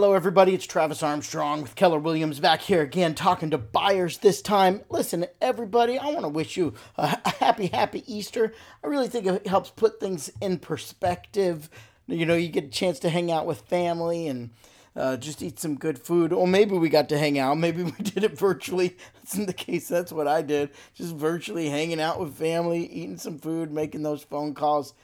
Hello everybody, it's Travis Armstrong with Keller Williams back here again talking to buyers this time. Listen everybody, I want to wish you a happy Easter. I really think it helps put things in perspective. You know, you get a chance to hang out with family and just eat some good food. Or maybe we got to hang out. Maybe we did it virtually. That's in the case, that's what I did. Just virtually hanging out with family, eating some food, making those phone calls.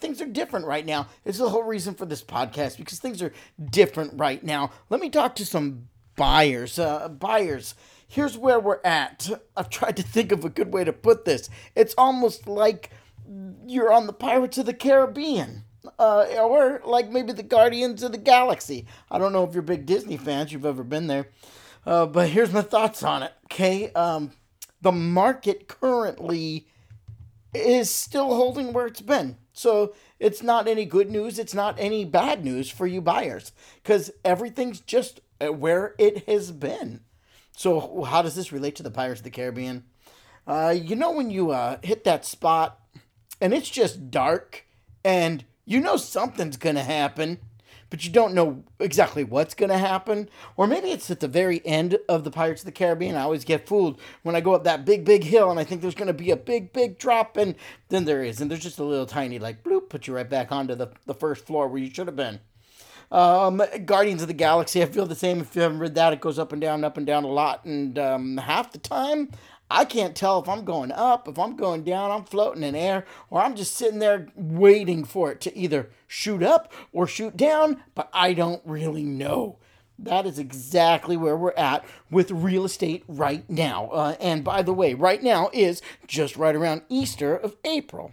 Things are different right now. It's the whole reason for this podcast, because things are different right now. Let me talk to some buyers. Here's where we're at. I've tried to think of a good way to put this. It's almost like you're on the Pirates of the Caribbean. Or like maybe the Guardians of the Galaxy. I don't know if you're big Disney fans, you've ever been there. But here's my thoughts on it, okay? The market currently is still holding where it's been. So it's not any good news. It's not any bad news for you buyers, because everything's just where it has been. So how does this relate to the Pirates of the Caribbean? You know, when you hit that spot and it's just dark and you know something's going to happen, but you don't know exactly what's going to happen. Or maybe it's at the very end of the Pirates of the Caribbean. I always get fooled when I go up that big hill and I think there's going to be a big drop, and then there is. And there's just a little tiny, like, bloop, put you right back onto the first floor where you should have been. Guardians of the Galaxy, I feel the same. If you haven't read that, it goes up and down a lot. And half the time, I can't tell if I'm going up, if I'm going down, I'm floating in air, or I'm just sitting there waiting for it to either shoot up or shoot down, but I don't really know. That is exactly where we're at with real estate right now. And by the way, right now is just right around Easter of April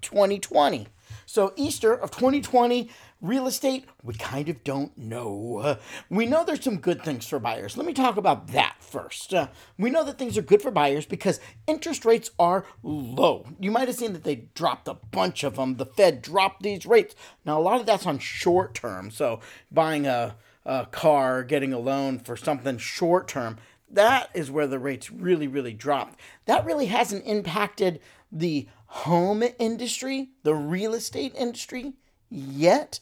2020. So Easter of 2020, real estate, we kind of don't know. We know there's some good things for buyers. Let me talk about that first. We know that things are good for buyers because interest rates are low. You might have seen that they dropped a bunch of them. The Fed dropped these rates. Now, a lot of that's on short term. So buying a car, getting a loan for something short term, that is where the rates really dropped. That really hasn't impacted the home industry, the real estate industry yet,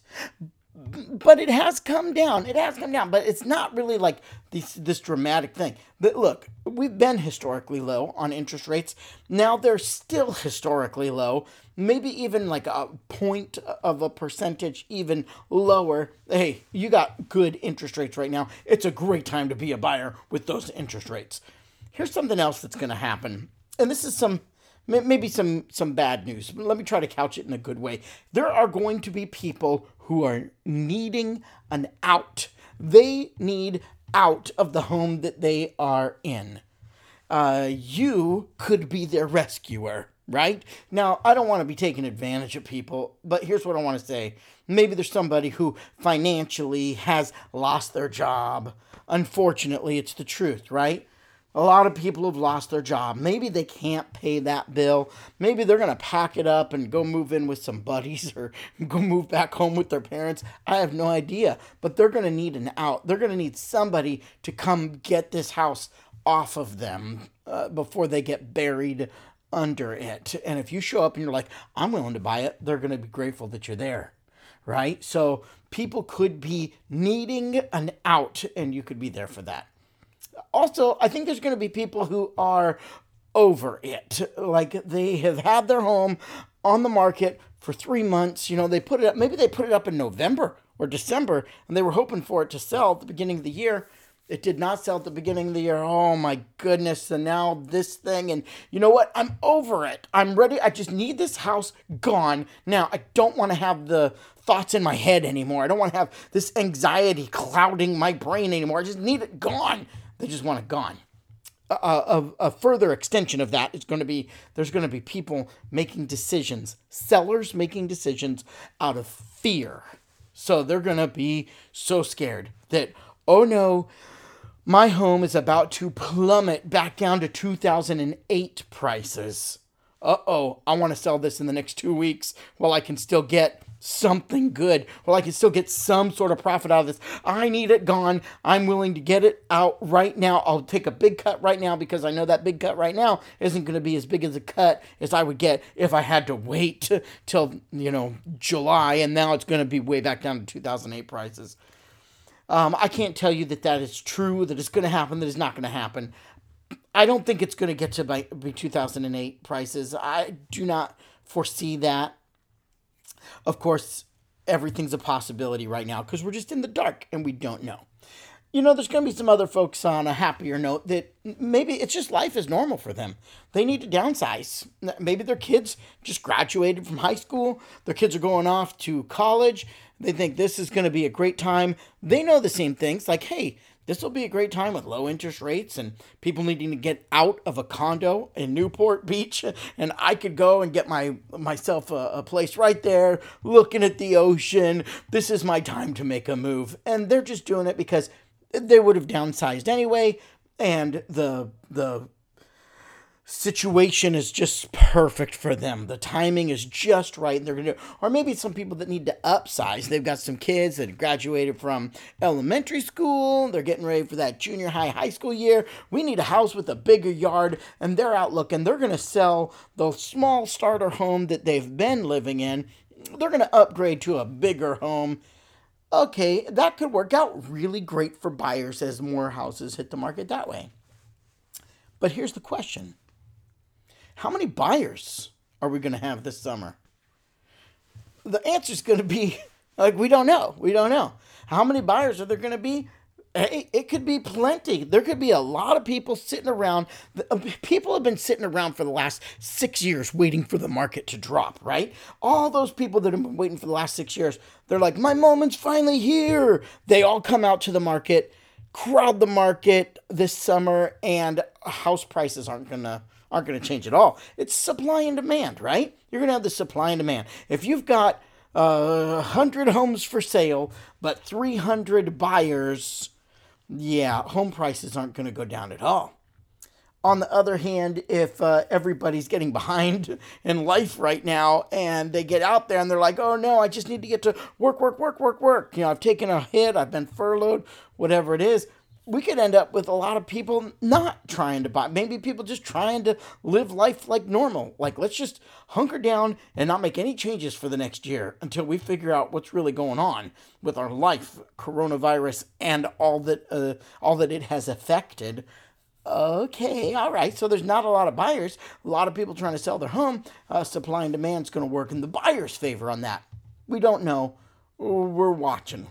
but it has come down. It has come down, but it's not really like this dramatic thing. But look, we've been historically low on interest rates. Now they're still historically low, maybe even like a point of a percentage even lower. Hey, you got good interest rates right now. It's a great time to be a buyer with those interest rates. Here's something else that's going to happen, and this is maybe some bad news. Let me try to couch it in a good way. There are going to be people who are needing an out. They need out of the home that they are in. You could be their rescuer, right? Now, I don't want to be taking advantage of people, but here's what I want to say. Maybe there's somebody who financially has lost their job. Unfortunately, it's the truth, right? A lot of people have lost their job. Maybe they can't pay that bill. Maybe they're going to pack it up and go move in with some buddies or go move back home with their parents. I have no idea, but they're going to need an out. They're going to need somebody to come get this house off of them before they get buried under it. And if you show up and you're like, I'm willing to buy it, they're going to be grateful that you're there, right? So people could be needing an out, and you could be there for that. Also, I think there's going to be people who are over it. Like, they have had their home on the market for 3 months. You know, they put it up. Maybe they put it up in November or December, and they were hoping for it to sell at the beginning of the year. It did not sell at the beginning of the year. Oh, my goodness. And now this thing. And you know what? I'm over it. I'm ready. I just need this house gone. Now, I don't want to have the thoughts in my head anymore. I don't want to have this anxiety clouding my brain anymore. I just need it gone. They just want it gone. A further extension of that is going to be, there's going to be people making decisions, sellers making decisions out of fear. So they're going to be so scared that, oh no, my home is about to plummet back down to 2008 prices. Uh-oh, I want to sell this in the next 2 weeks while I can still get something good. Well, I can still get some sort of profit out of this. I need it gone. I'm willing to get it out right now. I'll take a big cut right now, because I know that big cut right now isn't going to be as big as a cut as I would get if I had to wait till, you know, July, and now it's going to be way back down to 2008 prices. I can't tell you that is true, that it's going to happen, that it's not going to happen. I don't think it's going to get to be 2008 prices. I do not foresee that. Of course, everything's a possibility right now because we're just in the dark and we don't know. You know, there's going to be some other folks on a happier note that maybe it's just life is normal for them. They need to downsize. Maybe their kids just graduated from high school. Their kids are going off to college. They think this is going to be a great time. They know the same things like, hey, this will be a great time with low interest rates and people needing to get out of a condo in Newport Beach. And I could go and get myself a place right there looking at the ocean. This is my time to make a move. And they're just doing it because they would have downsized anyway. And the situation is just perfect for them. The timing is just right. And they're going to do it. Or maybe some people that need to upsize. They've got some kids that graduated from elementary school. They're getting ready for that junior high school year. We need a house with a bigger yard. And they're out looking. They're going to sell the small starter home that they've been living in. They're going to upgrade to a bigger home. Okay, that could work out really great for buyers as more houses hit the market that way. But here's the question. How many buyers are we going to have this summer? The answer is going to be, like, we don't know. We don't know. How many buyers are there going to be? Hey, it could be plenty. There could be a lot of people sitting around. People have been sitting around for the last 6 years waiting for the market to drop, right? All those people that have been waiting for the last 6 years, they're like, my moment's finally here. They all come out to the market, crowd the market this summer, and house prices aren't going to change at all. It's supply and demand, right? You're going to have the supply and demand. If you've got 100 homes for sale, but 300 buyers, yeah, home prices aren't going to go down at all. On the other hand, if everybody's getting behind in life right now and they get out there and they're like, oh, no, I just need to get to work. You know, I've taken a hit. I've been furloughed, whatever it is. We could end up with a lot of people not trying to buy. Maybe people just trying to live life like normal. Like, let's just hunker down and not make any changes for the next year until we figure out what's really going on with our life, coronavirus, and all that it has affected. Okay, all right. So there's not a lot of buyers. A lot of people trying to sell their home. Supply and demand's going to work in the buyer's favor on that. We don't know. We're watching.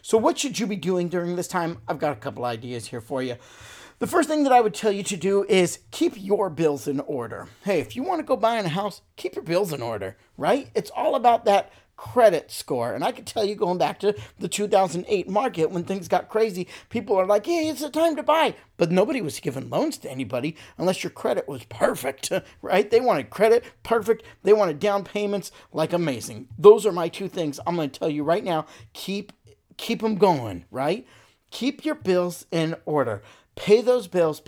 So what should you be doing during this time? I've got a couple ideas here for you. The first thing that I would tell you to do is keep your bills in order. Hey, if you want to go buy a house, keep your bills in order, right? It's all about that credit score. And I can tell you going back to the 2008 market when things got crazy, people are like, hey, it's the time to buy. But nobody was giving loans to anybody unless your credit was perfect, right? They wanted credit perfect. They wanted down payments like amazing. Those are my two things I'm going to tell you right now. Keep them going, right? Keep your bills in order. Pay those bills.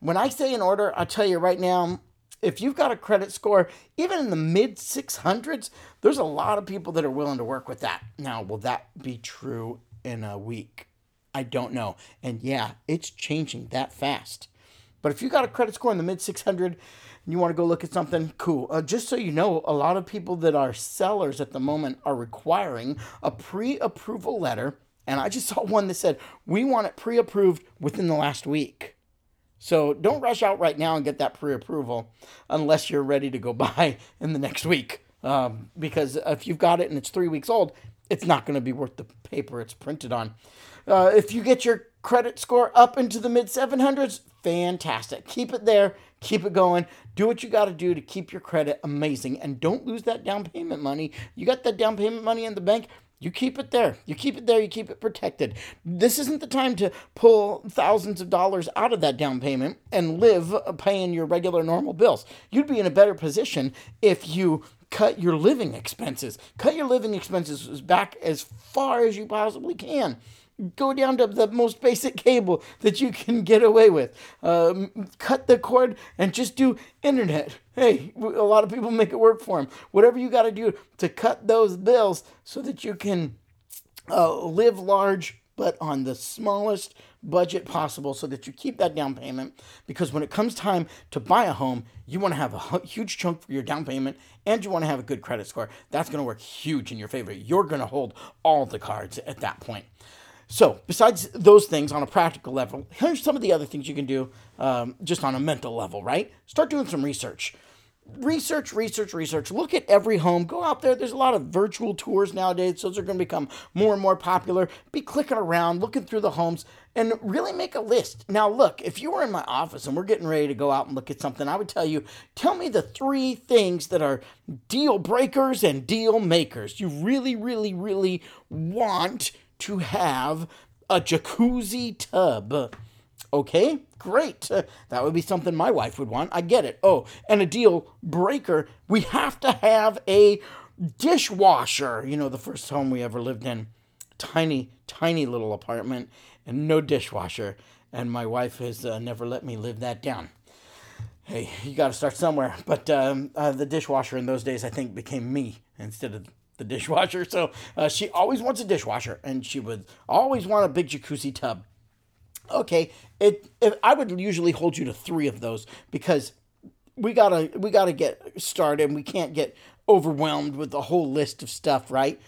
When I say in order, I tell you right now, if you've got a credit score, even in the mid 600s, there's a lot of people that are willing to work with that. Now, will that be true in a week? I don't know. And yeah, it's changing that fast. But if you got a credit score in the mid 600 and you want to go look at something, cool. Just so you know, a lot of people that are sellers at the moment are requiring a pre-approval letter. And I just saw one that said, we want it pre-approved within the last week. So don't rush out right now and get that pre-approval unless you're ready to go buy in the next week. Because if you've got it and it's 3 weeks old, it's not going to be worth the paper it's printed on. If you get your credit score up into the mid 700s, fantastic. Keep it there. Keep it going. Do what you got to do to keep your credit amazing. And don't lose that down payment money. You got that down payment money in the bank. You keep it there. You keep it protected. This isn't the time to pull thousands of dollars out of that down payment and live paying your regular normal bills. You'd be in a better position if you cut your living expenses. Cut your living expenses back as far as you possibly can. Go down to the most basic cable that you can get away with. Cut the cord and just do internet. Hey, a lot of people make it work for them. Whatever you got to do to cut those bills so that you can live large, but on the smallest budget possible so that you keep that down payment, because when it comes time to buy a home, you want to have a huge chunk for your down payment and you want to have a good credit score. That's going to work huge in your favor. You're going to hold all the cards at that point. So besides those things on a practical level, here's some of the other things you can do just on a mental level, right? Start doing some research. Research. Look at every home. Go out there. There's a lot of virtual tours nowadays. Those are going to become more and more popular. Be clicking around, looking through the homes, and really make a list. Now, look, if you were in my office and we're getting ready to go out and look at something, I would tell you, tell me the three things that are deal breakers and deal makers. You really want to have a jacuzzi tub. Okay, great. That would be something my wife would want. I get it. Oh, and a deal breaker, we have to have a dishwasher. You know, the first home we ever lived in, tiny little apartment and no dishwasher. And my wife has never let me live that down. Hey, you got to start somewhere. But the dishwasher in those days, I think, became me instead of the dishwasher. So she always wants a dishwasher and she would always want a big jacuzzi tub. Okay, I would usually hold you to three of those because we gotta get started and we can't get overwhelmed with a whole list of stuff, right?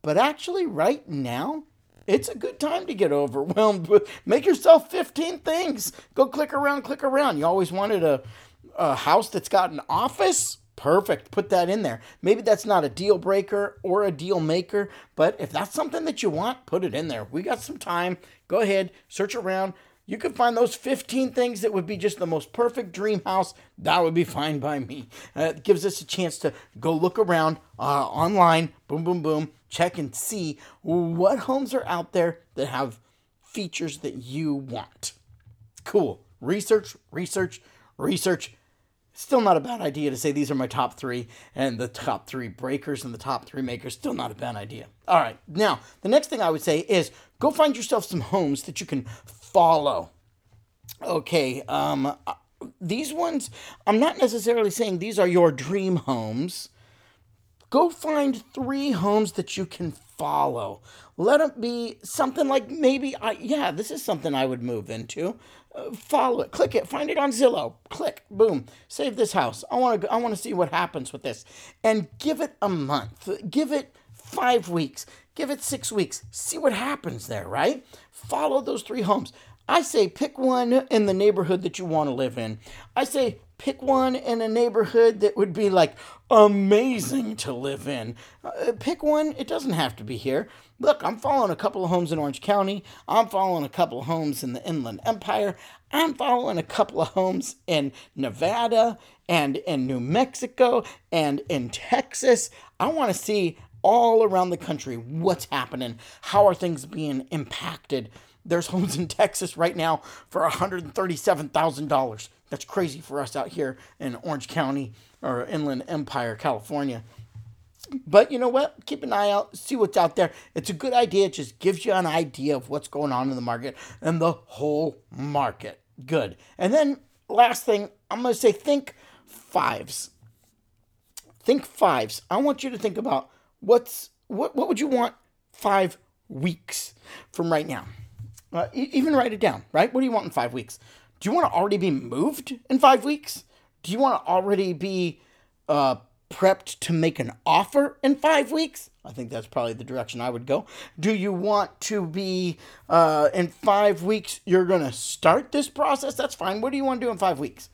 But actually right now, it's a good time to get overwhelmed with. Make yourself 15 things. Go click around. You always wanted a house that's got an office? Perfect. Put that in there. Maybe that's not a deal breaker or a deal maker, but if that's something that you want, put it in there. We got some time. Go ahead, search around. You can find those 15 things that would be just the most perfect dream house. That would be fine by me. It gives us a chance to go look around online, boom, check and see what homes are out there that have features that you want. Cool. Research. Still not a bad idea to say these are my top three and the top three breakers and the top three makers. Still not a bad idea. All right. Now, the next thing I would say is go find yourself some homes that you can follow. Okay. These ones, I'm not necessarily saying these are your dream homes. Go find three homes that you can follow. Let it be something like this is something I would move into. Follow it, click it, find it on Zillow, click, boom, save this house. I want to see what happens with this. And give it a month, give it 5 weeks, give it 6 weeks, see what happens there, right? Follow those three homes. I say pick one in the neighborhood that you want to live in. I say pick one in a neighborhood that would be like amazing to live in. Pick one. It doesn't have to be here. Look, I'm following a couple of homes in Orange County. I'm following a couple of homes in the Inland Empire. I'm following a couple of homes in Nevada and in New Mexico and in Texas. I want to see all around the country what's happening. How are things being impacted? There's homes in Texas right now for $137,000. That's crazy for us out here in Orange County or Inland Empire, California. But you know what? Keep an eye out. See what's out there. It's a good idea. It just gives you an idea of what's going on in the market and the whole market. Good. And then last thing, I'm going to say think fives. I want you to think about what would you want 5 weeks from right now? Even write it down, right? What do you want in 5 weeks? Do you want to already be moved in 5 weeks? Do you want to already be prepped to make an offer in 5 weeks? I think that's probably the direction I would go. Do you want to be, in 5 weeks, you're going to start this process? That's fine. What do you want to do in 5 weeks?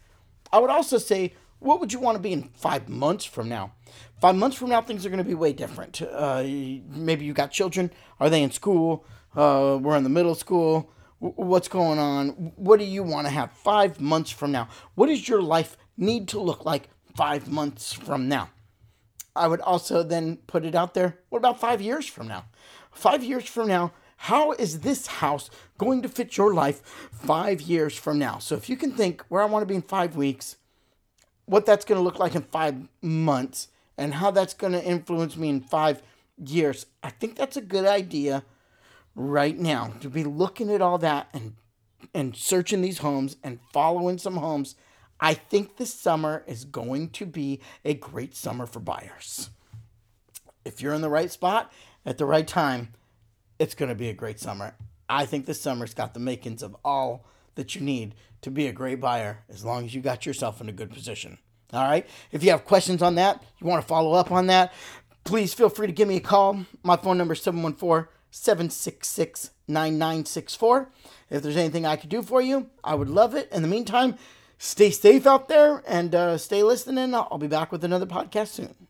I would also say, what would you want to be in 5 months from now? 5 months from now, things are going to be way different. Maybe you got children. Are they in school? We're in the middle school. What's going on? What do you want to have 5 months from now? What does your life need to look like 5 months from now? I would also then put it out there. What about 5 years from now? 5 years from now, how is this house going to fit your life 5 years from now? So if you can think where I want to be in 5 weeks, what that's going to look like in 5 months, and how that's going to influence me in 5 years, I think that's a good idea right now to be looking at all that and searching these homes and following some homes. I think this summer is going to be a great summer for buyers. If you're in the right spot at the right time, it's going to be a great summer. I think this summer's got the makings of all that you need to be a great buyer, as long as you got yourself in a good position. All right? If you have questions on that, you want to follow up on that, please feel free to give me a call. My phone number is 714-766-9964. If there's anything I could do for you, I would love it. In the meantime, stay safe out there and stay listening. I'll be back with another podcast soon.